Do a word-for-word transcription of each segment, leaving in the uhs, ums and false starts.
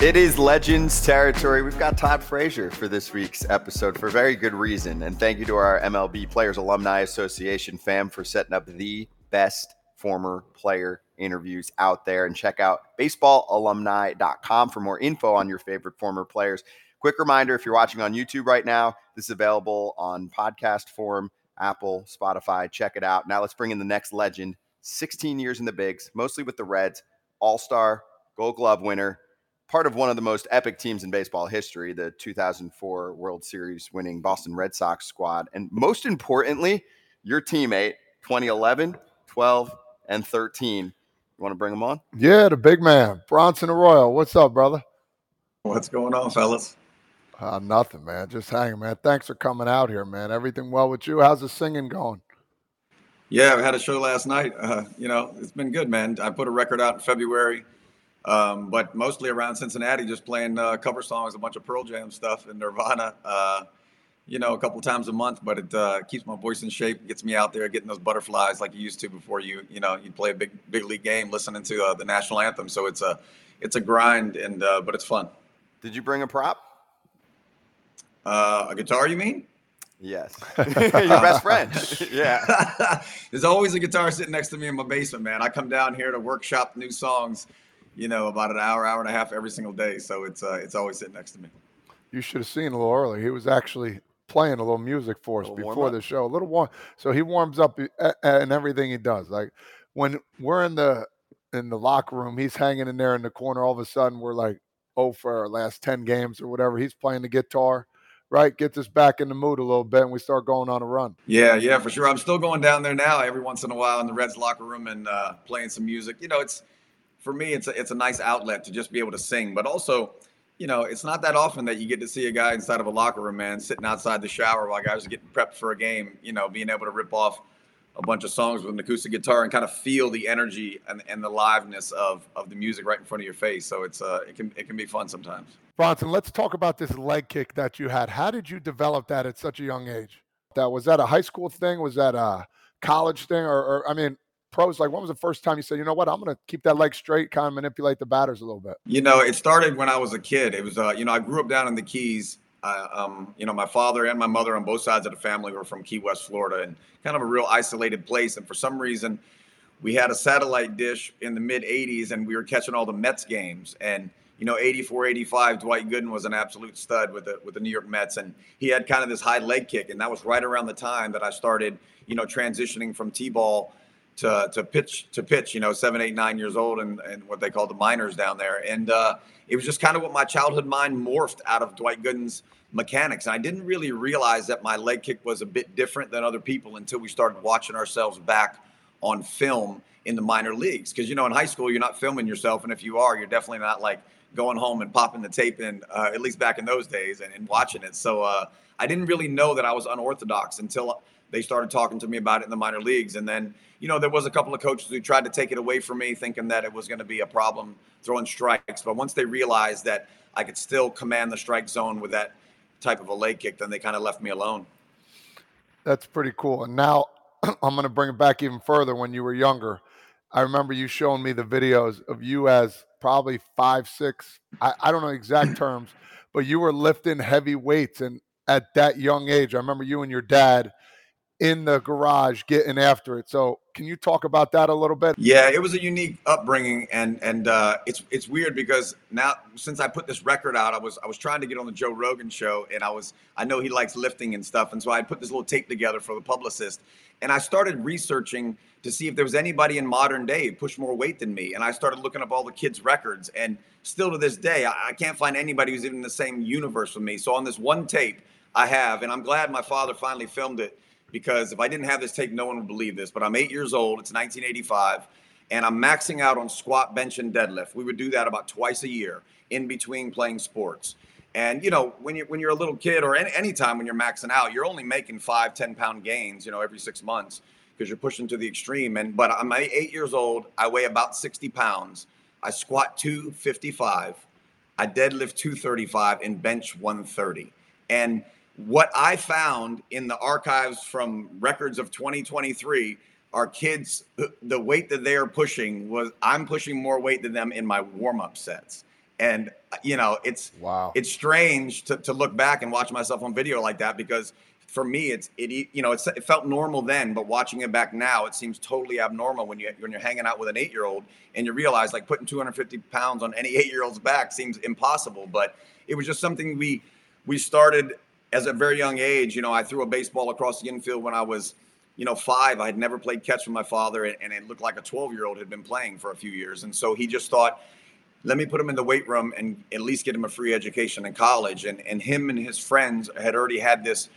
It is Legends territory. We've got Todd Frazier for this week's episode for very good reason. And thank you to our M L B Players Alumni Association fam for setting up the best former player interviews out there. And check out baseball alumni dot com for more info on your favorite former players. Quick reminder, if you're watching on YouTube right now, this is available on podcast form, Apple, Spotify. Check it out. Now let's bring in the next legend. sixteen years in the bigs, mostly with the Reds, all-star, Gold Glove winner. Part of one of the most epic teams in baseball history, the two thousand four World Series winning Boston Red Sox squad. And most importantly, your teammate, twenty eleven, twelve, and thirteen. You want to bring them on? Yeah, the big man, Bronson Arroyo. What's up, brother? What's going on, fellas? Uh, nothing, man. Just hanging, man. Thanks for coming out here, man. Everything well with you? How's the singing going? Yeah, I had a show last night. Uh, you know, it's been good, man. I put a record out in February. Um, but mostly around Cincinnati, just playing uh, cover songs, a bunch of Pearl Jam stuff and Nirvana, uh, you know, a couple times a month. But it uh, keeps my voice in shape, gets me out there, getting those butterflies like you used to before you, you know, you play a big, big league game, listening to uh, the national anthem. So it's a, it's a grind, and uh, but it's fun. Did you bring a prop? Uh, a guitar, you mean? Yes. Your best friend. Yeah. There's always a guitar sitting next to me in my basement, man. I come down here to workshop new songs, you know, about an hour, hour and a half every single day. So it's uh, it's always sitting next to me. You should have seen a little early. He was actually playing a little music for us before the show. A little warm. So he warms up and everything he does. Like when we're in the in the locker room, he's hanging in there in the corner. All of a sudden, we're like, oh, for our last ten games or whatever. He's playing the guitar, right? Gets us back in the mood a little bit, and we start going on a run. Yeah, yeah, for sure. I'm still going down there now every once in a while in the Reds locker room and uh, playing some music. You know, it's, for me, it's a, it's a nice outlet to just be able to sing. But also, you know, it's not that often that you get to see a guy inside of a locker room, man, sitting outside the shower while guys are getting prepped for a game, you know, being able to rip off a bunch of songs with an acoustic guitar and kind of feel the energy and, and the liveness of, of the music right in front of your face. So it's uh, it can it can be fun sometimes. Bronson, let's talk about this leg kick that you had. How did you develop that at such a young age? That was that a high school thing? Was that a college thing? Or, or I mean, pros, like when was the first time you said, you know what, I'm going to keep that leg straight, kind of manipulate the batters a little bit? You know, it started when I was a kid. It was, uh, you know, I grew up down in the Keys. Uh, um, you know, my father and my mother on both sides of the family were from Key West, Florida, and kind of a real isolated place. And for some reason, we had a satellite dish in the mid eighties, and we were catching all the Mets games. And, you know, eighty-four, eighty-five, Dwight Gooden was an absolute stud with the with the New York Mets. And he had kind of this high leg kick. And that was right around the time that I started, you know, transitioning from T-ball to to pitch, to pitch, you know, seven, eight, nine years old and, and what they call the minors down there. And uh, it was just kind of what my childhood mind morphed out of Dwight Gooden's mechanics. And I didn't really realize that my leg kick was a bit different than other people until we started watching ourselves back on film in the minor leagues. Because, you know, in high school, you're not filming yourself. And if you are, you're definitely not like going home and popping the tape in, uh, at least back in those days, and, and watching it. So uh, I didn't really know that I was unorthodox until they started talking to me about it in the minor leagues. And then, you know, there was a couple of coaches who tried to take it away from me, thinking that it was going to be a problem throwing strikes. But once they realized that I could still command the strike zone with that type of a leg kick, then they kind of left me alone. That's pretty cool. And now I'm going to bring it back even further. When you were younger, I remember you showing me the videos of you as probably five, six, I, I don't know exact terms, but you were lifting heavy weights. And at that young age, I remember you and your dad in the garage getting after it. So can you talk about that a little bit? Yeah, it was a unique upbringing. And, and uh, it's it's weird because now, since I put this record out, I was I was trying to get on the Joe Rogan show. And I was I know he likes lifting and stuff. And so I put this little tape together for the publicist. And I started researching to see if there was anybody in modern day who pushed more weight than me. And I started looking up all the kids' records. And still to this day, I, I can't find anybody who's even in the same universe with me. So on this one tape I have, and I'm glad my father finally filmed it, because if I didn't have this tape, no one would believe this. But I'm eight years old. It's nineteen eighty-five. And I'm maxing out on squat, bench, and deadlift. We would do that about twice a year in between playing sports. And, you know, when you're, when you're a little kid, or any, any time when you're maxing out, you're only making five, ten-pound gains, you know, every six months because you're pushing to the extreme. And But I'm eight years old. I weigh about sixty pounds. I squat two fifty-five. I deadlift two thirty-five and bench one thirty. And what I found in the archives from records of twenty twenty-three are kids, the weight that they are pushing was, I'm pushing more weight than them in my warm-up sets. And, you know, it's wow. It's strange to, to look back and watch myself on video like that, because for me, it's it you know, it's, it felt normal then, but watching it back now, it seems totally abnormal when, you, when you're hanging out with an eight-year-old and you realize, like, putting two hundred fifty pounds on any eight-year-old's back seems impossible. But it was just something we we started – as a very young age. You know, I threw a baseball across the infield when I was, you know, five. I had never played catch with my father, and it looked like a twelve-year-old had been playing for a few years. And so he just thought, let me put him in the weight room and at least get him a free education in college. And and him and his friends had already had this,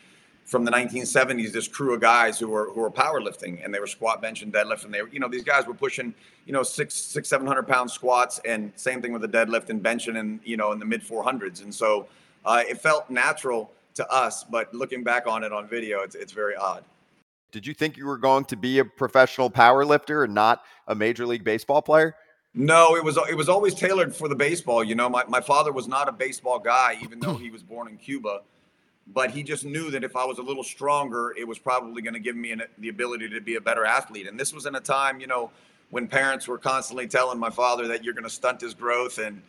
from the nineteen seventies, this crew of guys who were who were powerlifting, and they were squat, bench, and deadlift. And they were, you know, these guys were pushing, you know, six, six, seven hundred pound squats, and same thing with the deadlift and benching, and, you know, in the mid four hundreds. And so uh, it felt natural to us, but looking back on it on video, it's it's very odd. Did you think you were going to be a professional power lifter and not a Major League Baseball player? No, it was it was always tailored for the baseball. You know, my, my father was not a baseball guy, even though he was born in Cuba, but he just knew that if I was a little stronger, it was probably going to give me an, the ability to be a better athlete. And this was in a time, you know, when parents were constantly telling my father that you're going to stunt his growth, and,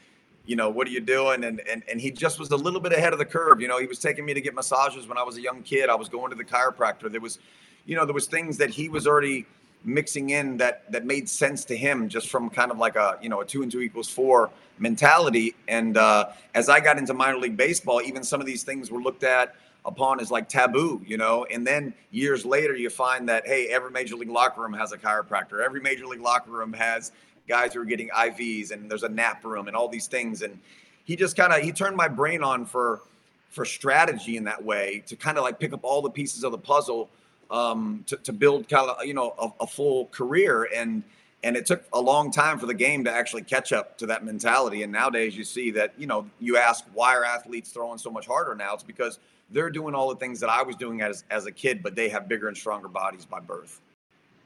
you know, what are you doing? And, and and he just was a little bit ahead of the curve. You know, he was taking me to get massages when I was a young kid. I was going to the chiropractor. There was, you know, there was things that he was already mixing in that that made sense to him, just from kind of like a, you know, a two and two equals four mentality. And uh, as I got into minor league baseball, even some of these things were looked at upon as like taboo, you know. And then years later, you find that, hey, every major league locker room has a chiropractor. Every major league locker room has guys who are getting I Vs, and there's a nap room and all these things. And he just kind of, he turned my brain on for, for strategy in that way, to kind of like pick up all the pieces of the puzzle, um, to, to build kind of, you know, a, a full career. And, and it took a long time for the game to actually catch up to that mentality. And nowadays you see that, you know, you ask, why are athletes throwing so much harder now? It's because they're doing all the things that I was doing as, as a kid, but they have bigger and stronger bodies by birth.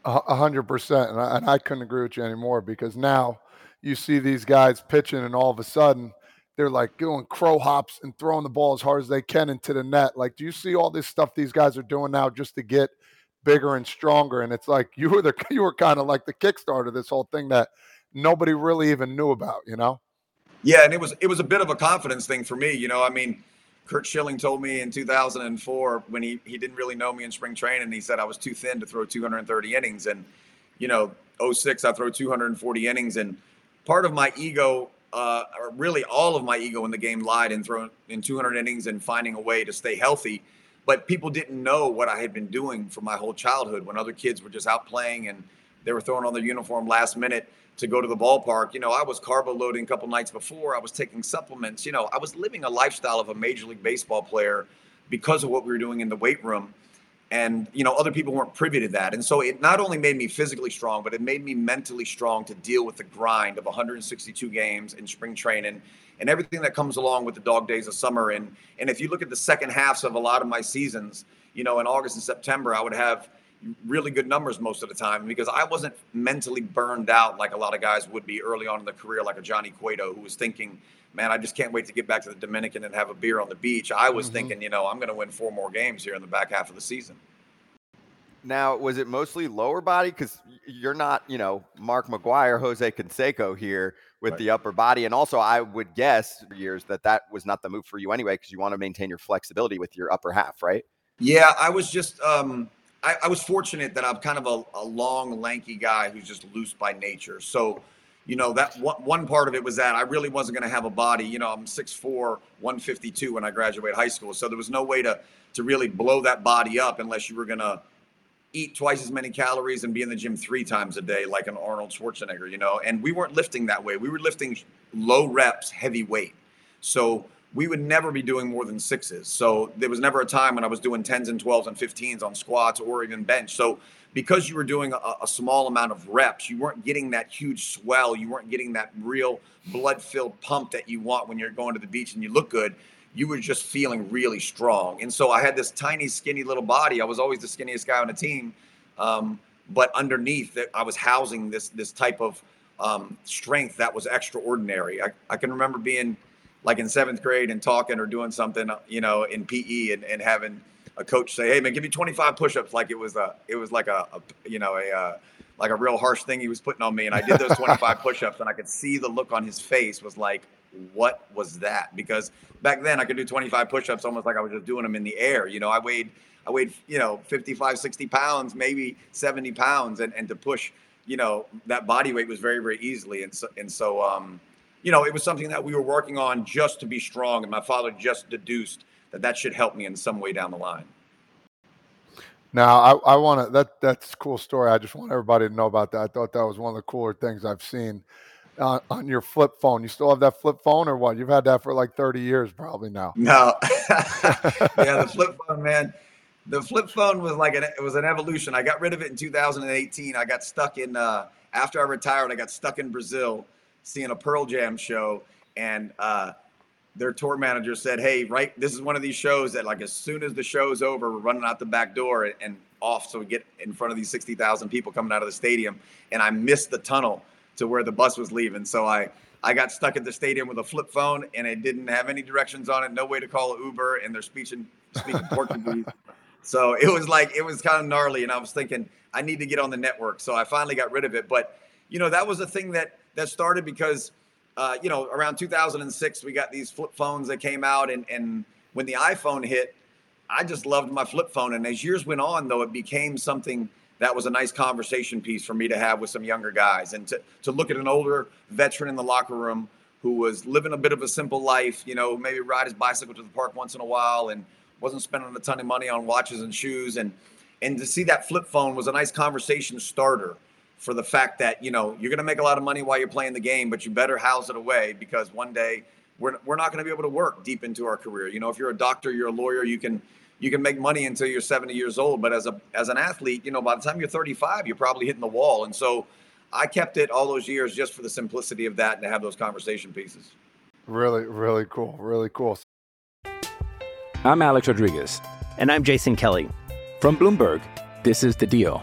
A hundred percent. And I, and I couldn't agree with you anymore, because now you see these guys pitching and all of a sudden they're like doing crow hops and throwing the ball as hard as they can into the net. Like, do you see all this stuff these guys are doing now just to get bigger and stronger? And it's like, you were the, you were kind of like the Kickstarter of this whole thing that nobody really even knew about, you know? Yeah. And it was, it was a bit of a confidence thing for me. You know, I mean, Curt Schilling told me in two thousand four, when he, he didn't really know me in spring training, he said I was too thin to throw two hundred thirty innings. And, you know, oh six, I throw two hundred forty innings. And part of my ego, uh, or really all of my ego in the game, lied in throwing in two hundred innings and finding a way to stay healthy. But people didn't know what I had been doing for my whole childhood, when other kids were just out playing and they were throwing on their uniform last minute to go to the ballpark. You know, I was carbo loading a couple nights before. I was taking supplements. You know, I was living a lifestyle of a Major League Baseball player because of what we were doing in the weight room. And, you know, other people weren't privy to that. And so it not only made me physically strong, but it made me mentally strong to deal with the grind of one hundred sixty-two games in spring training and everything that comes along with the dog days of summer. And, and if you look at the second halves of a lot of my seasons, you know, in August and September, I would have really good numbers most of the time because I wasn't mentally burned out like a lot of guys would be early on in their career, like a Johnny Cueto who was thinking, man, I just can't wait to get back to the Dominican and have a beer on the beach. I was mm-hmm. thinking, you know, I'm going to win four more games here in the back half of the season. Now, was it mostly lower body? Because you're not, you know, Mark McGuire, Jose Canseco here with right. the upper body. And also, I would guess for years that that was not the move for you anyway, because you want to maintain your flexibility with your upper half, right? Yeah, I was just um, I, I was fortunate that I'm kind of a, a long, lanky guy who's just loose by nature. So, you know, that one part of it was that I really wasn't going to have a body. You know, I'm six four, one fifty-two when I graduated high school. So there was no way to to really blow that body up unless you were going to eat twice as many calories and be in the gym three times a day like an Arnold Schwarzenegger, you know. And we weren't lifting that way. We were lifting low reps, heavy weight. So we would never be doing more than sixes. So there was never a time when I was doing tens and twelves and fifteens on squats or even bench. So because you were doing a, a small amount of reps, you weren't getting that huge swell. You weren't getting that real blood-filled pump that you want when you're going to the beach and you look good. You were just feeling really strong. And so I had this tiny, skinny little body. I was always the skinniest guy on the team. Um, but underneath that, I was housing this this type of um, strength that was extraordinary. I, I can remember being like in seventh grade and talking or doing something, you know, in P E and, and having a coach say, "Hey man, give me twenty-five pushups." Like it was a, it was like a, a you know, a, uh, like a real harsh thing he was putting on me. And I did those twenty-five pushups and I could see the look on his face was like, what was that? Because back then I could do twenty-five pushups, almost like I was just doing them in the air. You know, I weighed, I weighed, you know, fifty-five, sixty pounds, maybe seventy pounds. And, and to push, you know, that body weight was very, very easily. And so, and so, um, you know, it was something that we were working on just to be strong. And my father just deduced that that should help me in some way down the line. Now, I, I want to, that that's a cool story. I just want everybody to know about that. I thought that was one of the cooler things I've seen uh, on your flip phone. You still have that flip phone or what? You've had that for like thirty years probably now. No. Yeah, the flip phone, man. The flip phone was like, an, it was an evolution. I got rid of it in two thousand eighteen. I got stuck in, uh, after I retired, I got stuck in Brazil seeing a Pearl Jam show, and uh, their tour manager said, "Hey, right, this is one of these shows that, like, as soon as the show's over, we're running out the back door and, and off, so we get in front of these sixty thousand people coming out of the stadium." And I missed the tunnel to where the bus was leaving, so I I got stuck at the stadium with a flip phone, and it didn't have any directions on it, no way to call an Uber, and they're speaking speaking Portuguese. So it was like it was kind of gnarly, and I was thinking I need to get on the network. So I finally got rid of it, but you know that was a thing that. That started because, uh, you know, around two thousand six, we got these flip phones that came out. And, and when the iPhone hit, I just loved my flip phone. And as years went on, though, it became something that was a nice conversation piece for me to have with some younger guys and to, to look at an older veteran in the locker room who was living a bit of a simple life, you know, maybe ride his bicycle to the park once in a while and wasn't spending a ton of money on watches and shoes. And, and to see that flip phone was a nice conversation starter. For the fact that, you know, you're going to make a lot of money while you're playing the game, but you better house it away because one day we're we're not going to be able to work deep into our career. You know, if you're a doctor, you're a lawyer, you can you can make money until you're seventy years old. But as a as an athlete, you know, by the time you're thirty-five, you're probably hitting the wall. And so I kept it all those years just for the simplicity of that and to have those conversation pieces. Really, really cool. Really cool. I'm Alex Rodriguez. And I'm Jason Kelly. From Bloomberg, this is The Deal.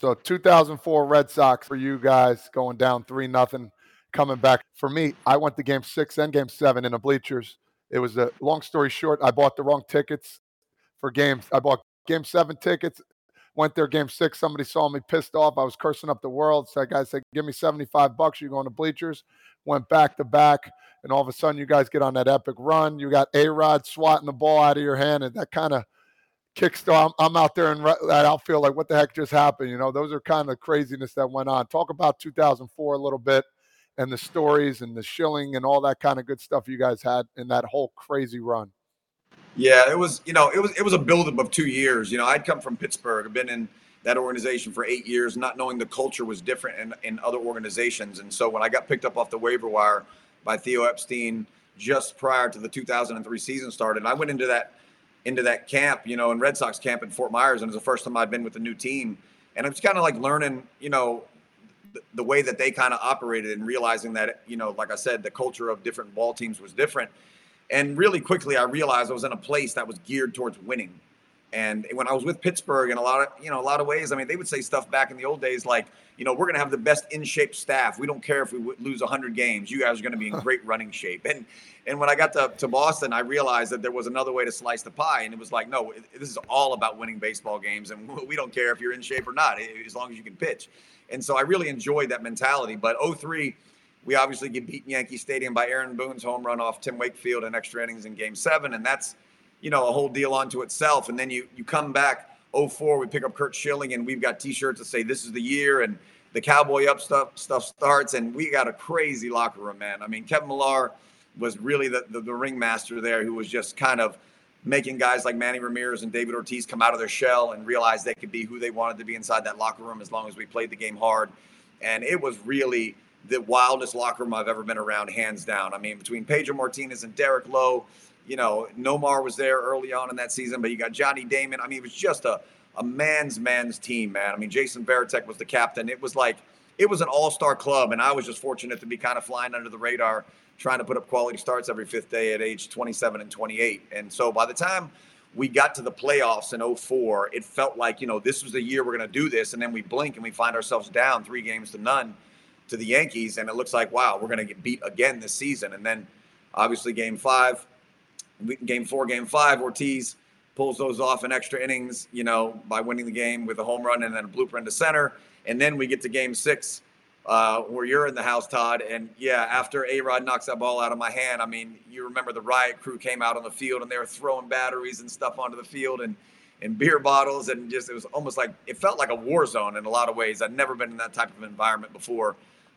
So two thousand four Red Sox for you guys, going down three nothing, coming back. For me, I went to game six and game seven in the bleachers. It was a long story short. I bought the wrong tickets for games. I bought game seven tickets, went there game six. Somebody saw me pissed off. I was cursing up the world. So that guy said, give me seventy-five bucks. You're going to bleachers. Went back to back. And all of a sudden, you guys get on that epic run. You got A-Rod swatting the ball out of your hand. And that kind of kickstart. I'm out there and I'll feel like, what the heck just happened? You know, those are kind of craziness that went on. Talk about two thousand four a little bit, and the stories and the Schilling and all that kind of good stuff you guys had in that whole crazy run. Yeah, it was, you know, it was, it was a buildup of two years. You know, I'd come from Pittsburgh. I've been in that organization for eight years, not knowing the culture was different in, in other organizations. And so when I got picked up off the waiver wire by Theo Epstein just prior to the two thousand three season started, I went into that into that camp, you know, in Red Sox camp in Fort Myers. And it was the first time I'd been with a new team. And I was kind of like learning, you know, th- the way that they kind of operated and realizing that, you know, like I said, the culture of different ball teams was different. And really quickly, I realized I was in a place that was geared towards winning. And when I was with Pittsburgh, in a lot of, you know, a lot of ways, I mean, they would say stuff back in the old days, like, you know, we're going to have the best in shape staff. We don't care if we lose a hundred games. You guys are going to be in great running shape. And, and when I got to, to Boston, I realized that there was another way to slice the pie. And it was like, no, this is all about winning baseball games. And we don't care if you're in shape or not, as long as you can pitch. And so I really enjoyed that mentality. But oh three, we obviously get beat in Yankee Stadium by Aaron Boone's home run off Tim Wakefield in extra innings in game seven. And that's, you know, a whole deal onto itself. And then you you come back oh four, we pick up Curt Schilling, and we've got T-shirts that say this is the year, and the Cowboy Up stuff stuff starts, and we got a crazy locker room, man. I mean, Kevin Millar was really the, the, the ringmaster there, who was just kind of making guys like Manny Ramirez and David Ortiz come out of their shell and realize they could be who they wanted to be inside that locker room as long as we played the game hard. And it was really the wildest locker room I've ever been around, hands down. I mean, between Pedro Martinez and Derek Lowe, you know, Nomar was there early on in that season, but you got Johnny Damon. I mean, it was just a, a man's man's team, man. I mean, Jason Varitek was the captain. It was like, it was an all-star club, and I was just fortunate to be kind of flying under the radar, trying to put up quality starts every fifth day at age twenty-seven and twenty-eight. And so by the time we got to the playoffs in oh four, it felt like, you know, this was the year we're going to do this. And then we blink and we find ourselves down three games to none to the Yankees. And it looks like, wow, we're going to get beat again this season. And then obviously game five, Game four, game five, Ortiz pulls those off in extra innings, you know, by winning the game with a home run and then a blooper to center. And then we get to game six, uh, where you're in the house, Todd. And, yeah, after A-Rod knocks that ball out of my hand, I mean, you remember the riot crew came out on the field and they were throwing batteries and stuff onto the field and, and beer bottles. And just it was almost like it felt like a war zone in a lot of ways. I'd never been in that type of environment before.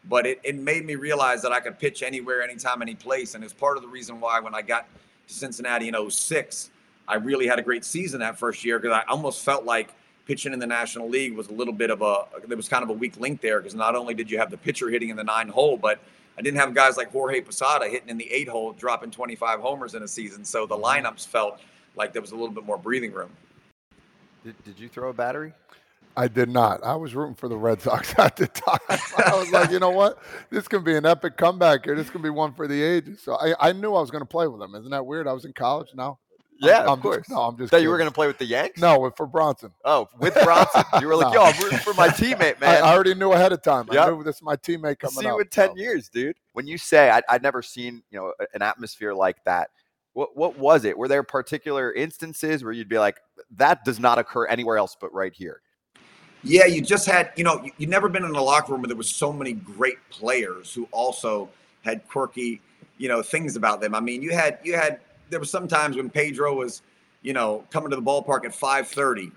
But it, it made me realize that I could pitch anywhere, anytime, any place. And it's part of the reason why when I got – to Cincinnati in oh six, I really had a great season that first year because I almost felt like pitching in the National League was a little bit of a – there was kind of a weak link there because not only did you have the pitcher hitting in the nine hole, but I didn't have guys like Jorge Posada hitting in the eight hole, dropping twenty-five homers in a season. So the lineups felt like there was a little bit more breathing room. Did, did you throw a battery? I did not. I was rooting for the Red Sox at the time. I was like, you know what? This can be an epic comeback here. This can be one for the ages. So I, I knew I was going to play with them. Isn't that weird? I was in college now. Yeah, I'm, of I'm course. Just, no, I'm just. So you were going to play with the Yanks? No, for Bronson. Oh, with Bronson. You were like, no. Yo, I'm rooting for my teammate, man. I, I already knew ahead of time. Yep. I knew this is my teammate coming up. See you up, in ten so. years, dude. When you say I, I'd never seen, you know, an atmosphere like that. What what was it? Were there particular instances where you'd be like, that does not occur anywhere else but right here? Yeah, you just had, you know, you've never been in a locker room where there was so many great players who also had quirky, you know, things about them. I mean, you had, you had, there was some times when Pedro was, you know, coming to the ballpark at five thirty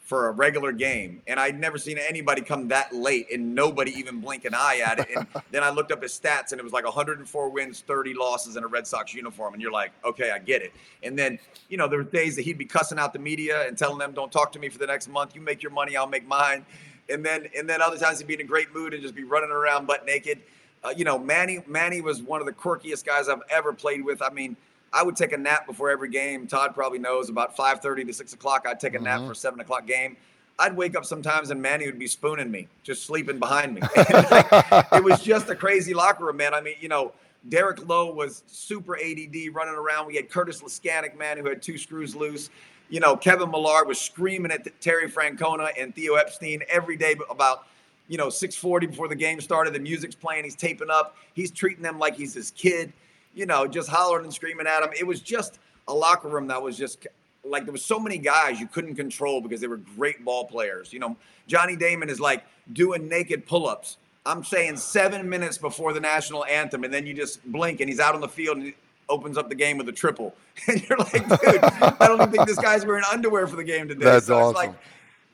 for a regular game. And I'd never seen anybody come that late and nobody even blink an eye at it. And then I looked up his stats and it was like one hundred four wins, thirty losses in a Red Sox uniform. And you're like, okay, I get it. And then, you know, there were days that he'd be cussing out the media and telling them, don't talk to me for the next month. You make your money, I'll make mine. and then and then other times he'd be in a great mood and just be running around butt naked. Uh, you know, Manny Manny was one of the quirkiest guys I've ever played with. I mean, I would take a nap before every game. Todd probably knows about five thirty to six o'clock. I'd take a mm-hmm. nap for a seven o'clock game. I'd wake up sometimes and Manny would be spooning me, just sleeping behind me. Like, it was just a crazy locker room, man. I mean, you know, Derek Lowe was super A D D running around. We had Curtis Laskanik, man, who had two screws loose. You know, Kevin Millar was screaming at Terry Francona and Theo Epstein every day about, you know, six forty before the game started. The music's playing. He's taping up. He's treating them like he's his kid, you know, just hollering and screaming at him. It was just a locker room that was just like there was so many guys you couldn't control because they were great ball players. You know, Johnny Damon is like doing naked pull-ups. I'm saying seven minutes before the national anthem, and then you just blink, and he's out on the field and he opens up the game with a triple. And you're like, dude, I don't even think this guy's wearing underwear for the game today. That's so awesome. It's like,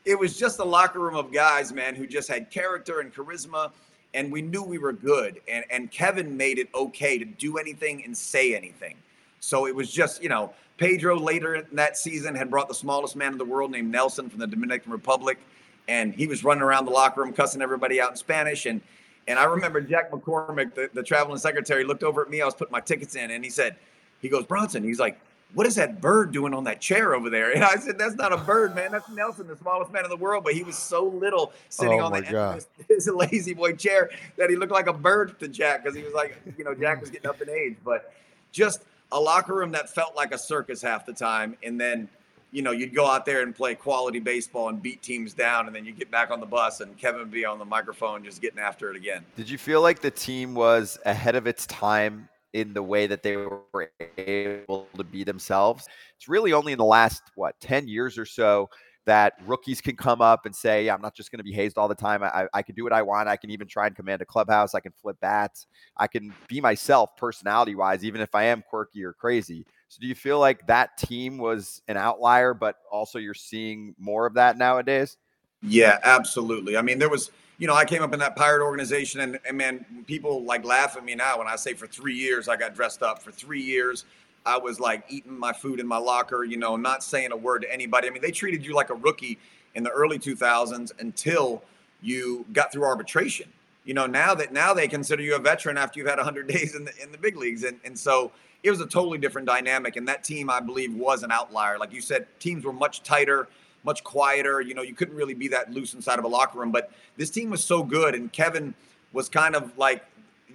it was just a locker room of guys, man, who just had character and charisma, and we knew we were good. And and Kevin made it okay to do anything and say anything. So it was just, you know, Pedro later in that season had brought the smallest man in the world named Nelson from the Dominican Republic. And he was running around the locker room cussing everybody out in Spanish. And and I remember Jack McCormick, the, the traveling secretary, looked over at me. I was putting my tickets in. And he said, he goes, Bronson, he's like, what is that bird doing on that chair over there? And I said, that's not a bird, man. That's Nelson, the smallest man in the world. But he was so little sitting oh on the end of his lazy boy chair that he looked like a bird to Jack because he was like, you know, Jack was getting up in age. But just a locker room that felt like a circus half the time. And then, you know, you'd go out there and play quality baseball and beat teams down, and then you get back on the bus, and Kevin would be on the microphone just getting after it again. Did you feel like the team was ahead of its time in the way that they were able to be themselves? It's really only in the last, what, ten years or so that rookies can come up and say, I'm not just going to be hazed all the time. I, I can do what I want. I can even try and command a clubhouse. I can flip bats. I can be myself personality-wise, even if I am quirky or crazy. So do you feel like that team was an outlier, but also you're seeing more of that nowadays? Yeah, absolutely. I mean, there was, you know, I came up in that Pirate organization and, and man, people like laugh at me now when I say for three years I got dressed up. For three years, I was like eating my food in my locker, you know, not saying a word to anybody. I mean, they treated you like a rookie in the early two thousands until you got through arbitration. You know, now that now they consider you a veteran after you've had one hundred days in the in the big leagues. And and so it was a totally different dynamic. And that team, I believe, was an outlier. Like you said, teams were much tighter, much quieter. You know, you couldn't really be that loose inside of a locker room. But this team was so good. And Kevin was kind of like,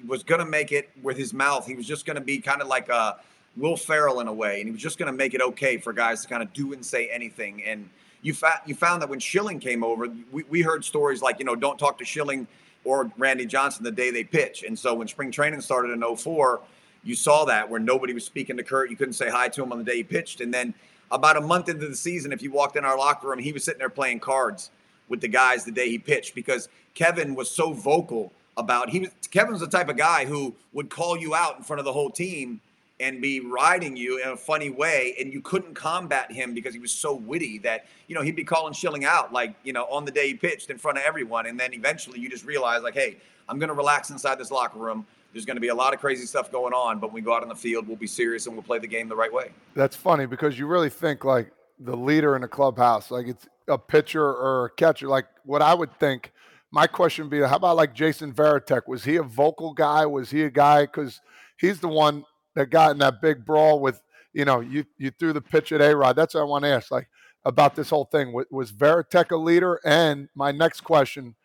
was going to make it with his mouth. He was just going to be kind of like a Will Ferrell in a way. And he was just going to make it okay for guys to kind of do and say anything. And you, fa- you found that when Schilling came over, we, we heard stories like, you know, don't talk to Schilling or Randy Johnson the day they pitch. And so when spring training started in oh four, you saw that where nobody was speaking to Curt. You couldn't say hi to him on the day he pitched. And then about a month into the season, if you walked in our locker room, he was sitting there playing cards with the guys the day he pitched because Kevin was so vocal about he was Kevin was the type of guy who would call you out in front of the whole team and be riding you in a funny way. And you couldn't combat him because he was so witty that, you know, he'd be calling Schilling out, like, you know, on the day he pitched in front of everyone. And then eventually you just realize, like, hey, I'm going to relax inside this locker room. There's going to be a lot of crazy stuff going on, but when we go out on the field, we'll be serious and we'll play the game the right way. That's funny because you really think, like, the leader in a clubhouse, like it's a pitcher or a catcher. Like what I would think, my question would be, how about like Jason Varitek? Was he a vocal guy? Was he a guy? Because he's the one – that got in that big brawl with, you know, you you threw the pitch at A-Rod. That's what I want to ask, like, about this whole thing. Was, was Varitek a leader? And my next question,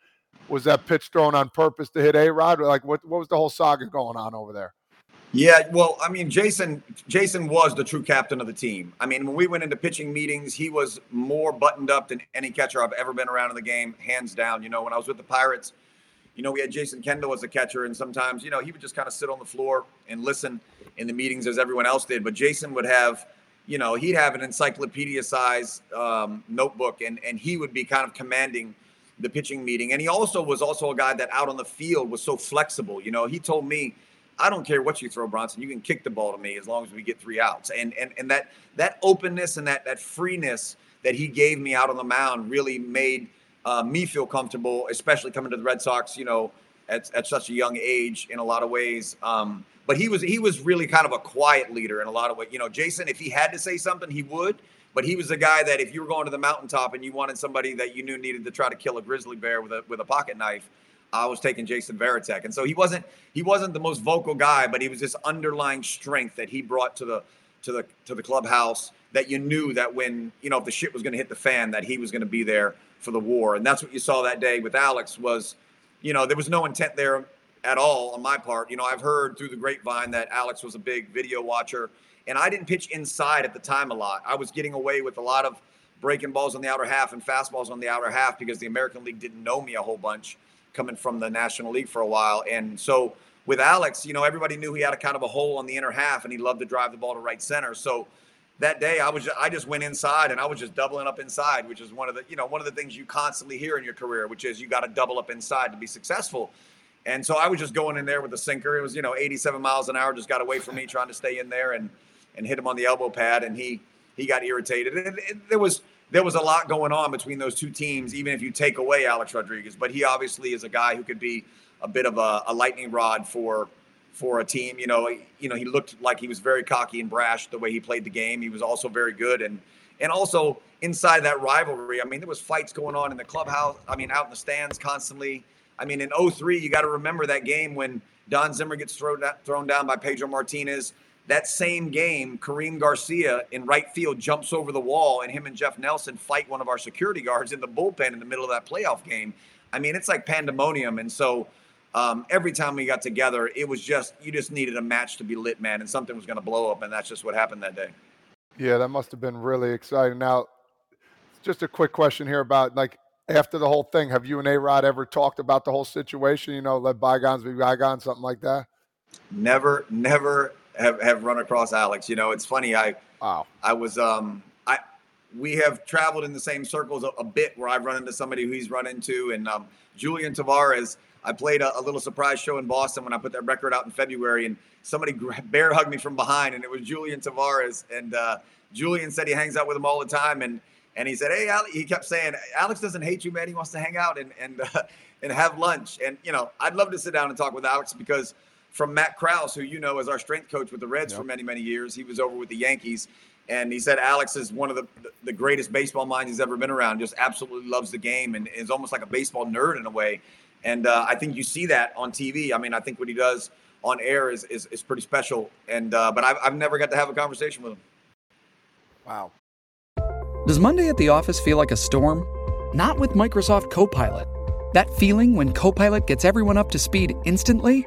was that pitch thrown on purpose to hit A-Rod? Like, what, what was the whole saga going on over there? Yeah, well, I mean, Jason Jason was the true captain of the team. I mean, when we went into pitching meetings, he was more buttoned up than any catcher I've ever been around in the game, hands down. You know, when I was with the Pirates, you know, we had Jason Kendall as a catcher, and sometimes, you know, he would just kind of sit on the floor and listen in the meetings as everyone else did. But Jason would have, you know, he'd have an encyclopedia-sized um, notebook, and and he would be kind of commanding the pitching meeting. And he also was also a guy that out on the field was so flexible. You know, he told me, I don't care what you throw, Bronson, you can kick the ball to me as long as we get three outs. And and and that that openness and that that freeness that he gave me out on the mound really made – Uh, me feel comfortable, especially coming to the Red Sox, you know, at, at such a young age in a lot of ways. Um, but he was he was really kind of a quiet leader in a lot of ways. You know, Jason, if he had to say something, he would. But he was the guy that if you were going to the mountaintop and you wanted somebody that you knew needed to try to kill a grizzly bear with a with a pocket knife, I was taking Jason Varitek. And so he wasn't he wasn't the most vocal guy, but he was this underlying strength that he brought to the to the to the clubhouse that you knew that when, you know, if the shit was going to hit the fan, that he was going to be there for the war. And that's what you saw that day with Alex was, you know, there was no intent there at all on my part. You know, I've heard through the grapevine that Alex was a big video watcher, and I didn't pitch inside at the time a lot. I was getting away with a lot of breaking balls on the outer half and fastballs on the outer half because the American League didn't know me a whole bunch, coming from the National League for a while. And so with Alex, you know, everybody knew he had a kind of a hole on the inner half and he loved to drive the ball to right center. So that day I was, just, I just went inside and I was just doubling up inside, which is one of the, you know, one of the things you constantly hear in your career, which is you got to double up inside to be successful. And so I was just going in there with a sinker. It was, you know, eighty-seven miles an hour, just got away from me trying to stay in there and, and hit him on the elbow pad. And he, he got irritated. And it, there was, There was a lot going on between those two teams, even if you take away Alex Rodriguez. But he obviously is a guy who could be a bit of a, a lightning rod for for a team. You know, he, you know, he looked like he was very cocky and brash the way he played the game. He was also very good. And and also inside that rivalry, I mean, there was fights going on in the clubhouse. I mean, out in the stands constantly. I mean, in oh three, you got to remember that game when Don Zimmer gets thrown thrown down by Pedro Martinez. That same game, Kareem Garcia in right field jumps over the wall, and him and Jeff Nelson fight one of our security guards in the bullpen in the middle of that playoff game. I mean, it's like pandemonium. And so um, every time we got together, it was just, you just needed a match to be lit, man, and something was going to blow up, and that's just what happened that day. Yeah, that must have been really exciting. Now, just a quick question here about, like, after the whole thing, have you and A-Rod ever talked about the whole situation, you know, let bygones be bygones, something like that? Never, never. have have run across Alex. You know, it's funny. I, wow. I was, um, I, we have traveled in the same circles a, a bit where I've run into somebody who he's run into. And, um, Julian Tavares, I played a, a little surprise show in Boston when I put that record out in February, and somebody grabbed, bear hugged me from behind, and it was Julian Tavares. And, uh, Julian said he hangs out with him all the time. And, and he said, hey, Alex, he kept saying, Alex doesn't hate you, man. He wants to hang out and, and, uh, and have lunch. And, you know, I'd love to sit down and talk with Alex because, from Matt Krause, who you know is our strength coach with the Reds yep. for many, many years. He was over with the Yankees, and he said Alex is one of the, the greatest baseball minds he's ever been around, just absolutely loves the game and is almost like a baseball nerd in a way. And uh, I think you see that on T V. I mean, I think what he does on air is is, is pretty special. And uh, But I've, I've never got to have a conversation with him. Wow. Does Monday at the office feel like a storm? Not with Microsoft CoPilot. That feeling when CoPilot gets everyone up to speed instantly?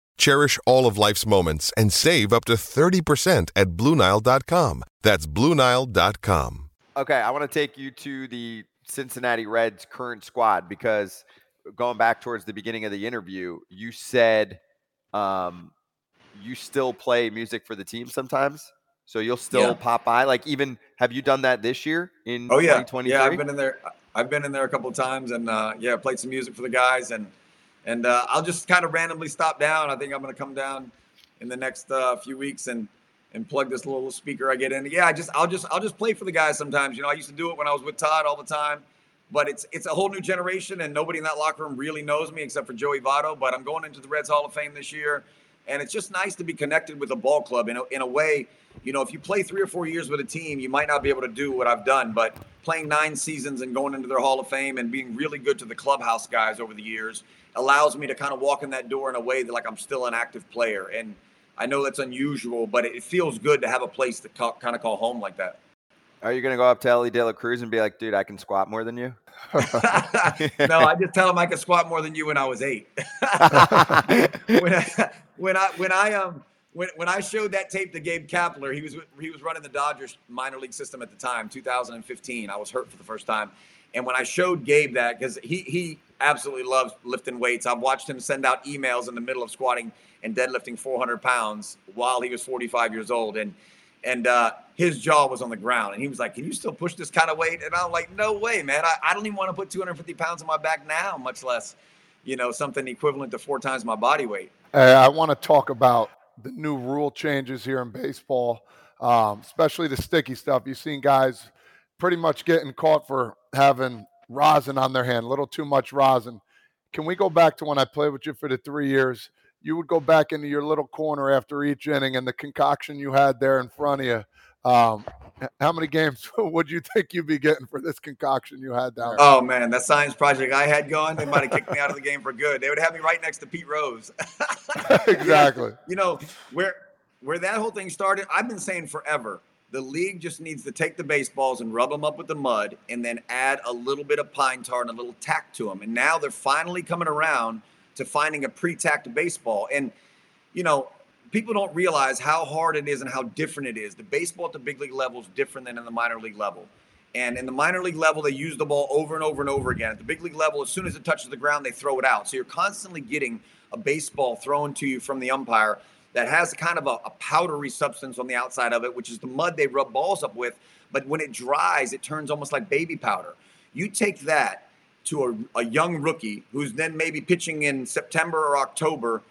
Cherish all of life's moments and save up to thirty percent at Blue Nile dot com. That's Blue Nile dot com. Okay, I want to take you to the Cincinnati Reds' current squad because going back towards the beginning of the interview, you said um, you still play music for the team sometimes. So you'll still yeah. pop by. Like, even have you done that this year in oh, yeah. twenty twenty-three? Yeah, I've been in there. I've been in there a couple of times, and uh, yeah, played some music for the guys, and and uh, I'll just kind of randomly stop down. I think I'm going to come down in the next uh, few weeks and. and plug this little speaker I get in. Yeah, I just I'll just I'll just play for the guys sometimes. You know, I used to do it when I was with Todd all the time, but it's it's a whole new generation and nobody in that locker room really knows me except for Joey Votto. But I'm going into the Reds Hall of Fame this year, And it's just nice to be connected with a ball club in a, in a way. You know, if you play three or four years with a team, you might not be able to do what I've done, but playing nine seasons and going into their Hall of Fame and being really good to the clubhouse guys over the years allows me to kind of walk in that door in a way that, like, I'm still an active player. And I know that's unusual, but it feels good to have a place to ca- kind of call home like that. Are you going to go up to Ellie De La Cruz and be like, dude, I can squat more than you? No, I just tell him I can squat more than you when I was eight. when I, when I, when I, um, When when I showed that tape to Gabe Kapler, he was he was running the Dodgers minor league system at the time, two thousand fifteen. I was hurt for the first time. And when I showed Gabe that, because he, he absolutely loves lifting weights. I've watched him send out emails in the middle of squatting and deadlifting four hundred pounds while he was forty-five years old. And and uh, his jaw was on the ground. And he was like, can you still push this kind of weight? And I'm like, no way, man. I, I don't even want to put two hundred fifty pounds on my back now, much less, you know, something equivalent to four times my body weight. Hey, I want to talk about the new rule changes here in baseball, um, especially the sticky stuff. You've seen guys pretty much getting caught for having rosin on their hand, a little too much rosin. Can we go back to when I played with you for the three years? You would go back into your little corner after each inning and the concoction you had there in front of you. Um, how many games would you think you'd be getting for this concoction you had down there? Oh, man, that science project I had going, they might have kicked me out of the game for good. They would have me right next to Pete Rose. Exactly. You know, where where that whole thing started, I've been saying forever, the league just needs to take the baseballs and rub them up with the mud and then add a little bit of pine tar and a little tack to them. And now they're finally coming around to finding a pre-tacked baseball. And, you know, people don't realize how hard it is and how different it is. The baseball at the big league level is different than in the minor league level. And in the minor league level, they use the ball over and over and over again. At the big league level, as soon as it touches the ground, they throw it out. So you're constantly getting a baseball thrown to you from the umpire that has kind of a, a powdery substance on the outside of it, which is the mud they rub balls up with. But when it dries, it turns almost like baby powder. You take that to a, a young rookie who's then maybe pitching in September or October,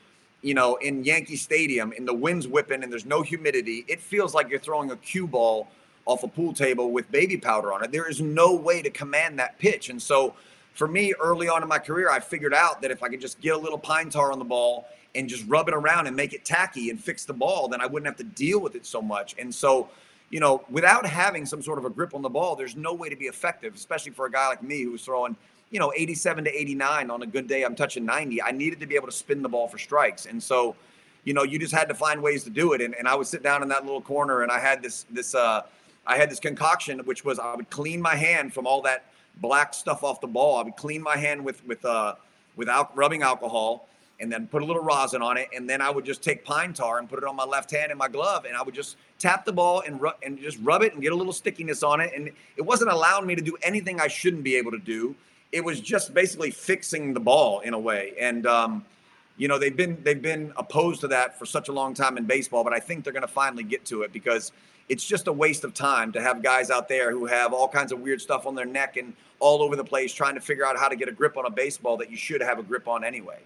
you know, in Yankee Stadium, and the wind's whipping and there's no humidity, it feels like you're throwing a cue ball off a pool table with baby powder on it. There is no way to command that pitch. And so for me, early on in my career, I figured out that if I could just get a little pine tar on the ball and just rub it around and make it tacky and fix the ball, then I wouldn't have to deal with it so much. And so, you know, without having some sort of a grip on the ball, there's no way to be effective, especially for a guy like me who's throwing, you know, eighty-seven to eighty-nine on a good day. I'm touching ninety. I needed to be able to spin the ball for strikes. And so, you know, you just had to find ways to do it. And, and I would sit down in that little corner and I had this, this, uh, I had this concoction, which was, I would clean my hand from all that black stuff off the ball. I would clean my hand with, with, uh, without rubbing alcohol, and then put a little rosin on it. And then I would just take pine tar and put it on my left hand in my glove. And I would just tap the ball and ru- and just rub it and get a little stickiness on it. And it wasn't allowing me to do anything I shouldn't be able to do. It was just basically fixing the ball in a way. And, um, you know, they've been they've been opposed to that for such a long time in baseball, but I think they're going to finally get to it, because it's just a waste of time to have guys out there who have all kinds of weird stuff on their neck and all over the place trying to figure out how to get a grip on a baseball that you should have a grip on anyway.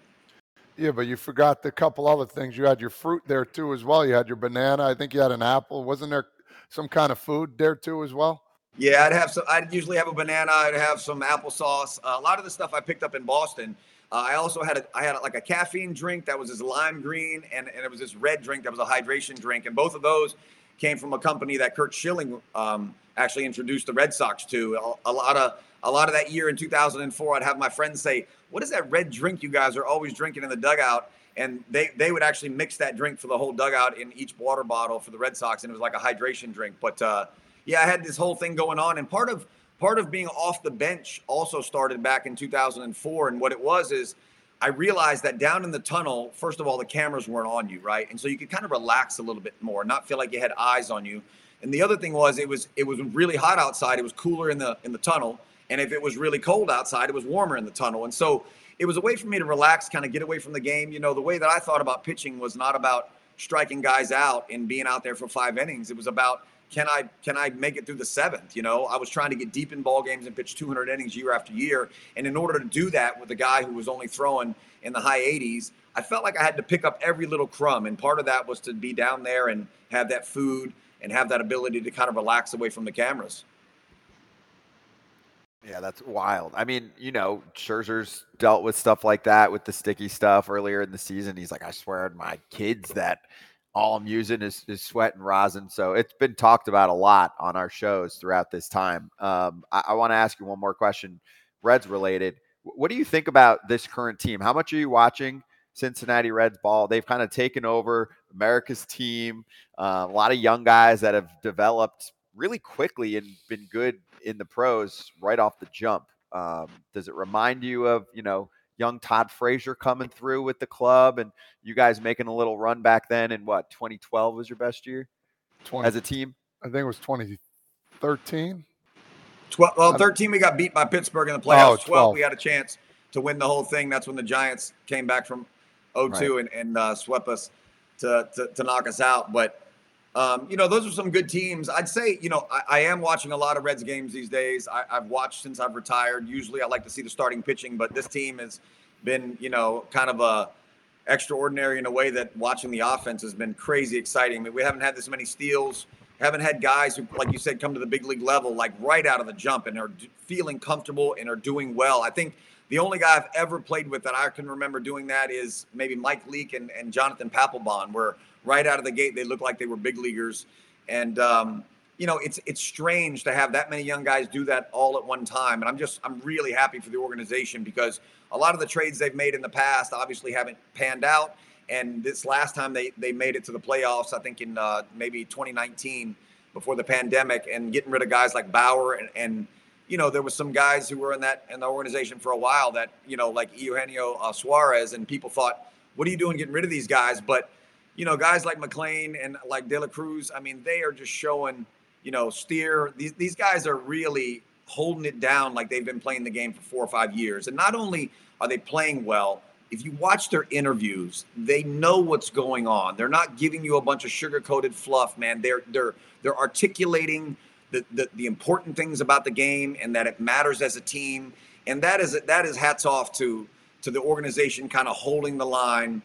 Yeah, but you forgot the couple other things. You had your fruit there, too, as well. You had your banana. I think you had an apple. Wasn't there some kind of food there, too, as well? Yeah, I'd have some. I'd usually have a banana. I'd have some applesauce. Uh, a lot of the stuff I picked up in Boston. Uh, I also had a, I had a, like a caffeine drink that was this lime green, and, and it was this red drink that was a hydration drink. And both of those came from a company that Curt Schilling um, actually introduced the Red Sox to. A, a lot of a lot of that year in two thousand four, I'd have my friends say, "What is that red drink you guys are always drinking in the dugout?" And they they would actually mix that drink for the whole dugout in each water bottle for the Red Sox, and it was like a hydration drink. But uh, yeah, I had this whole thing going on, and part of part of being off the bench also started back in two thousand four. And what it was is I realized that down in the tunnel, first of all, the cameras weren't on you, right? And so you could kind of relax a little bit more, not feel like you had eyes on you. And the other thing was it was it was really hot outside. It was cooler in the in the tunnel. And if it was really cold outside, it was warmer in the tunnel. And so it was a way for me to relax, kind of get away from the game. You know, the way that I thought about pitching was not about striking guys out and being out there for five innings. It was about, Can I can I make it through the seventh? You know, I was trying to get deep in ball games and pitch two hundred innings year after year. And in order to do that with a guy who was only throwing in the high eighties, I felt like I had to pick up every little crumb. And part of that was to be down there and have that food and have that ability to kind of relax away from the cameras. Yeah, that's wild. I mean, you know, Scherzer's dealt with stuff like that with the sticky stuff earlier in the season. He's like, I swear to my kids that all I'm using is, is sweat and rosin. So it's been talked about a lot on our shows throughout this time. Um, I, I want to ask you one more question, Reds related. What do you think about this current team? How much are you watching Cincinnati Reds ball? They've kind of taken over America's team. Uh, a lot of young guys that have developed really quickly and been good in the pros right off the jump. Um, does it remind you of, you know, young Todd Frazier coming through with the club and you guys making a little run back then in what, twenty twelve was your best year twenty as a team? I think it was twenty thirteen. twelve, well, thirteen, we got beat by Pittsburgh in the playoffs. Oh, twelve, we had a chance to win the whole thing. That's when the Giants came back from oh two right. and, and uh, swept us to, to, to knock us out. But Um, you know, those are some good teams. I'd say, you know, I, I am watching a lot of Reds games these days. I, I've watched since I've retired. Usually I like to see the starting pitching, but this team has been, you know, kind of a extraordinary in a way that watching the offense has been crazy exciting. I mean, we haven't had this many steals, haven't had guys who, like you said, come to the big league level, like right out of the jump and are d- feeling comfortable and are doing well. I think the only guy I've ever played with that I can remember doing that is maybe Mike Leake and, and Jonathan Papelbon, where right out of the gate, they looked like they were big leaguers. And, um, you know, it's it's strange to have that many young guys do that all at one time. And I'm just I'm really happy for the organization because a lot of the trades they've made in the past obviously haven't panned out. And this last time they, they made it to the playoffs, I think in uh, maybe twenty nineteen before the pandemic, and getting rid of guys like Bauer. And, and you know, there was some guys who were in that in the organization for a while that, you know, like Eugenio uh, Suarez, and people thought, what are you doing getting rid of these guys? But you know, guys like McLean and like De La Cruz, I mean, they are just showing, you know, Steer. These these guys are really holding it down like they've been playing the game for four or five years. And not only are they playing well, if you watch their interviews, they know what's going on. They're not giving you a bunch of sugar-coated fluff, man. They're they're they're articulating the the, the important things about the game and that it matters as a team. And that is that is hats off to to the organization kind of holding the line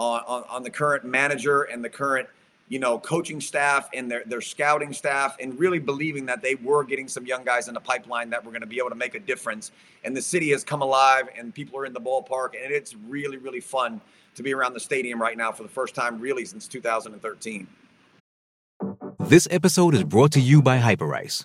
On, on the current manager and the current, you know, coaching staff and their, their scouting staff, and really believing that they were getting some young guys in the pipeline that were going to be able to make a difference. And the city has come alive and people are in the ballpark, and it's really, really fun to be around the stadium right now for the first time really since two thousand thirteen. This episode is brought to you by Hyperice,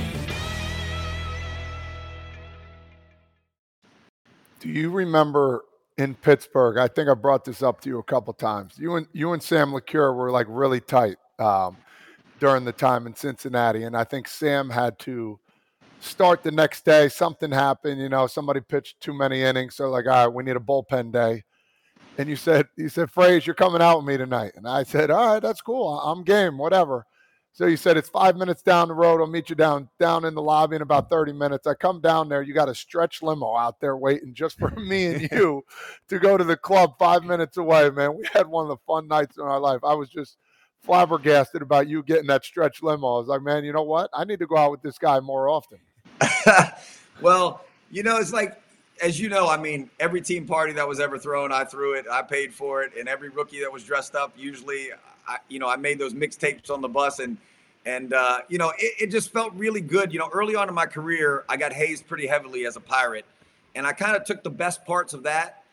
Do you remember in Pittsburgh, I think I brought this up to you a couple times, you and you and Sam LaCure were like really tight um, during the time in Cincinnati. And I think Sam had to start the next day. Something happened, you know, somebody pitched too many innings. So like, all right, we need a bullpen day. And you said, you said, Fraze, you're coming out with me tonight. And I said, all right, that's cool. I'm game, whatever. So you said, it's five minutes down the road. I'll meet you down down in the lobby in about thirty minutes. I come down there. You got a stretch limo out there waiting just for me and you to go to the club five minutes away, man. We had one of the fun nights in our life. I was just flabbergasted about you getting that stretch limo. I was like, man, you know what? I need to go out with this guy more often. Well, you know, it's like as you know, I mean, every team party that was ever thrown, I threw it. I paid for it. And every rookie that was dressed up, usually, I, you know, I made those mixtapes on the bus. And, and uh, you know, it, it just felt really good. You know, early on in my career, I got hazed pretty heavily as a Pirate. And I kind of took the best parts of that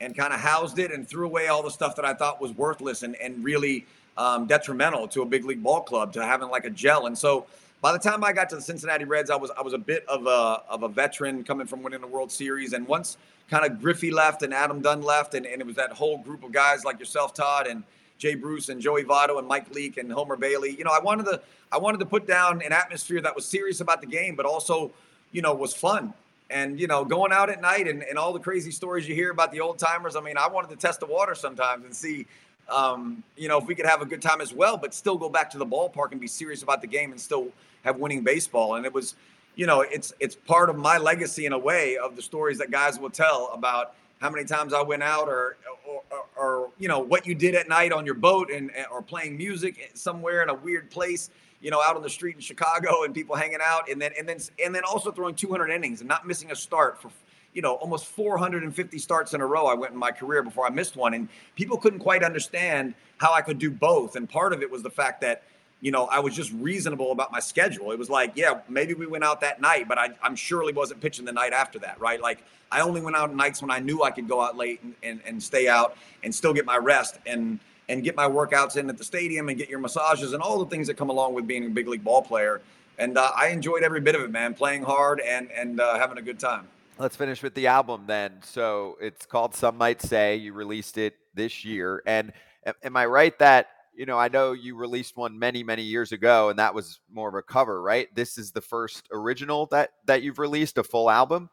and kind of housed it and threw away all the stuff that I thought was worthless and, and really um, detrimental to a big league ball club, to having like a gel. And so by the time I got to the Cincinnati Reds, I was I was a bit of a of a veteran coming from winning the World Series. And once kind of Griffey left and Adam Dunn left, and, and it was that whole group of guys like yourself, Todd, and Jay Bruce and Joey Votto and Mike Leake and Homer Bailey, you know, I wanted to I wanted to put down an atmosphere that was serious about the game, but also, you know, was fun. And, you know, going out at night and, and all the crazy stories you hear about the old timers. I mean, I wanted to test the water sometimes and see, um, you know, if we could have a good time as well, but still go back to the ballpark and be serious about the game and still have winning baseball. And it was, you know, it's it's part of my legacy in a way, of the stories that guys will tell about how many times I went out, or, or, or, or you know, what you did at night on your boat, and or playing music somewhere in a weird place, you know, out on the street in Chicago, and people hanging out, and then and then and then also throwing two hundred innings and not missing a start for, you know, almost four hundred fifty starts in a row I went in my career before I missed one. And people couldn't quite understand how I could do both. And part of it was the fact that, you know, I was just reasonable about my schedule. It was like, yeah, maybe we went out that night, but I, I'm surely wasn't pitching the night after that, right? Like, I only went out nights when I knew I could go out late and, and, and stay out and still get my rest and and get my workouts in at the stadium and get your massages and all the things that come along with being a big league ball player. And uh, I enjoyed every bit of it, man, playing hard and, and uh, having a good time. Let's finish with the album then. So it's called Some Might Say. You released it this year. And am I right that, you know, I know you released one many, many years ago, and that was more of a cover, right? This is the first original that, that you've released, a full album?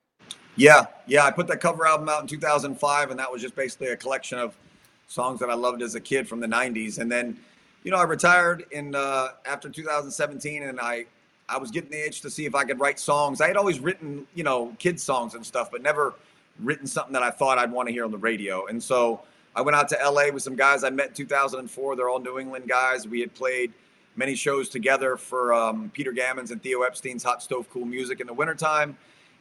Yeah, yeah. I put that cover album out in two thousand five, and that was just basically a collection of songs that I loved as a kid from the nineties. And then, you know, I retired in uh, after two thousand seventeen, and I, I was getting the itch to see if I could write songs. I had always written, you know, kids songs and stuff, but never written something that I thought I'd want to hear on the radio. And so I went out to L A with some guys I met in two thousand four. They're all New England guys. We had played many shows together for um, Peter Gammons and Theo Epstein's Hot Stove Cool Music in the wintertime.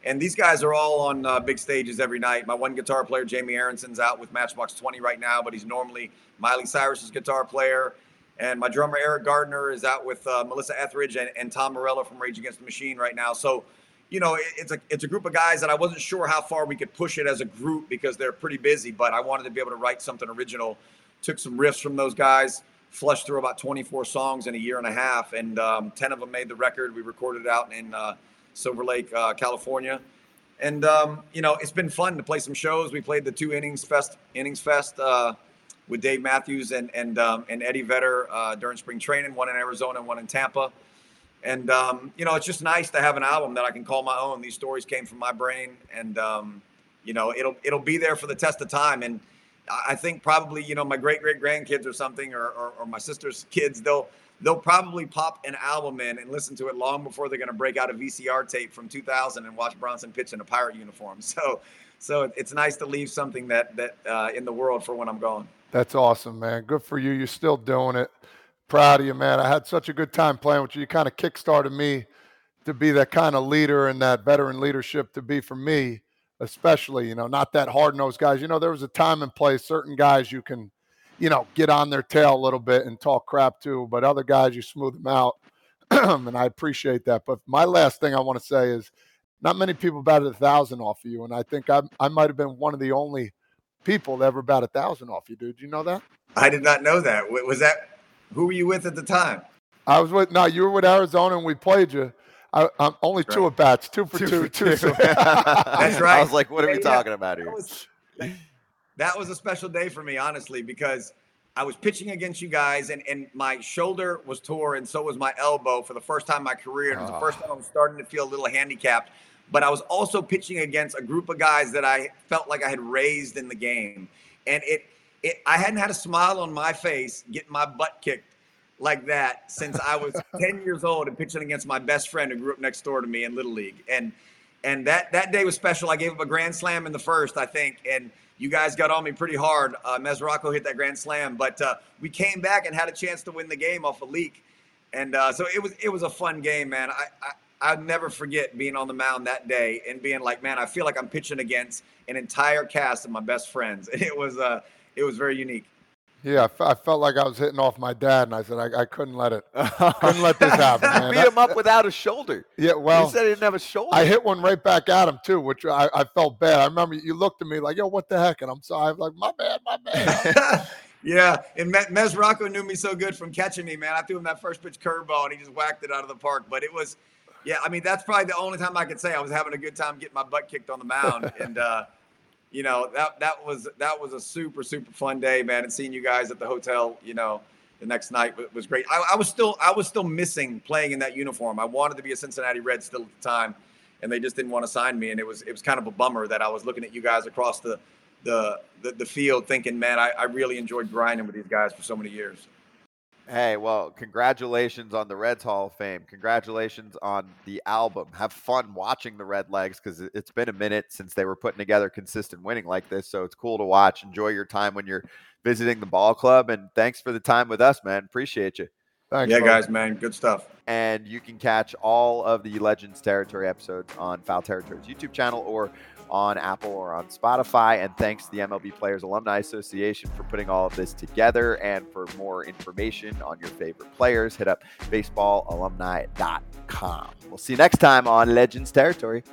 And these guys are all on uh, big stages every night. My one guitar player, Jamie Aronson's out with Matchbox twenty right now, but he's normally Miley Cyrus's guitar player. And my drummer, Eric Gardner, is out with uh, Melissa Etheridge and, and Tom Morello from Rage Against the Machine right now. So, you know, it, it's a it's a group of guys that I wasn't sure how far we could push it as a group because they're pretty busy, but I wanted to be able to write something original. Took some riffs from those guys, flushed through about twenty-four songs in a year and a half, and um, ten of them made the record. We recorded it out in uh Silver Lake, uh, California. And, um, you know, it's been fun to play some shows. We played the two innings fest, innings fest uh, with Dave Matthews and and um, and Eddie Vedder uh, during spring training, one in Arizona and one in Tampa. And, um, you know, it's just nice to have an album that I can call my own. These stories came from my brain, and, um, you know, it'll it'll be there for the test of time. And I think probably, you know, my great great grandkids or something, or, or, or my sister's kids, they'll they'll probably pop an album in and listen to it long before they're going to break out a V C R tape from two thousand and watch Bronson pitch in a Pirate uniform. So, so it's nice to leave something that, that, uh, in the world for when I'm gone. That's awesome, man. Good for you. You're still doing it. Proud of you, man. I had such a good time playing with you. You kind of kickstarted me to be that kind of leader and that veteran leadership to be for me, especially, you know, not that hard-nosed guys. You know, there was a time and place, certain guys you can, you know, get on their tail a little bit and talk crap too, but other guys, you smooth them out. And I appreciate that. But my last thing I want to say is not many people batted a thousand off of you. And I think I I might've been one of the only people that ever batted a thousand off you, dude. You know that? I did not know that. Was that, who were you with at the time? I was with, no, you were with Arizona and we played you. I, I'm only right. two at bats, two for two. two, for two. two. That's right. I was like, what are yeah, we talking yeah. about here? That was, that, That was a special day for me, honestly, because I was pitching against you guys, and, and my shoulder was tore, and so was my elbow for the first time in my career. It was oh. the first time I was starting to feel a little handicapped. But I was also pitching against a group of guys that I felt like I had raised in the game. And it, it I hadn't had a smile on my face getting my butt kicked like that since I was ten years old and pitching against my best friend who grew up next door to me in Little League. And and that, that day was special. I gave up a grand slam in the first, I think, and you guys got on me pretty hard. Uh, Mesoraco hit that grand slam, but uh, we came back and had a chance to win the game off a leak. And uh, so it was it was a fun game, man. I, I I'll never forget being on the mound that day and being like, man, I feel like I'm pitching against an entire cast of my best friends. And it was uh, it was very unique. Yeah, I felt like I was hitting off my dad, and I said, I, I couldn't let it. couldn't let this happen, man. Beat him up without a shoulder. Yeah, well. He said he didn't have a shoulder. I hit one right back at him, too, which I, I felt bad. I remember you looked at me like, yo, what the heck? And I'm sorry. I'm like, my bad, my bad. Yeah, and Mez Rocco knew me so good from catching me, man. I threw him that first pitch curveball, and he just whacked it out of the park. But it was, yeah, I mean, that's probably the only time I could say I was having a good time getting my butt kicked on the mound. And, uh, you know, that that was that was a super, super fun day, man. And seeing you guys at the hotel, you know, the next night was, was great. I, I was still I was still missing playing in that uniform. I wanted to be a Cincinnati Red still at the time, and they just didn't want to sign me. And it was it was kind of a bummer that I was looking at you guys across the the the, the field thinking, man, I, I really enjoyed grinding with these guys for so many years. Hey, well, congratulations on the Reds Hall of Fame. Congratulations on the album. Have fun watching the Red Legs because it's been a minute since they were putting together consistent winning like this. So it's cool to watch. Enjoy your time when you're visiting the ball club. And thanks for the time with us, man. Appreciate you. Thanks, yeah, buddy. Guys, man. Good stuff. And you can catch all of the Legends Territory episodes on Foul Territory's YouTube channel or on Apple or on Spotify. And thanks to the M L B Players Alumni Association for putting all of this together. And for more information on your favorite players, hit up baseball alumni dot com. We'll see you next time on Legends Territory.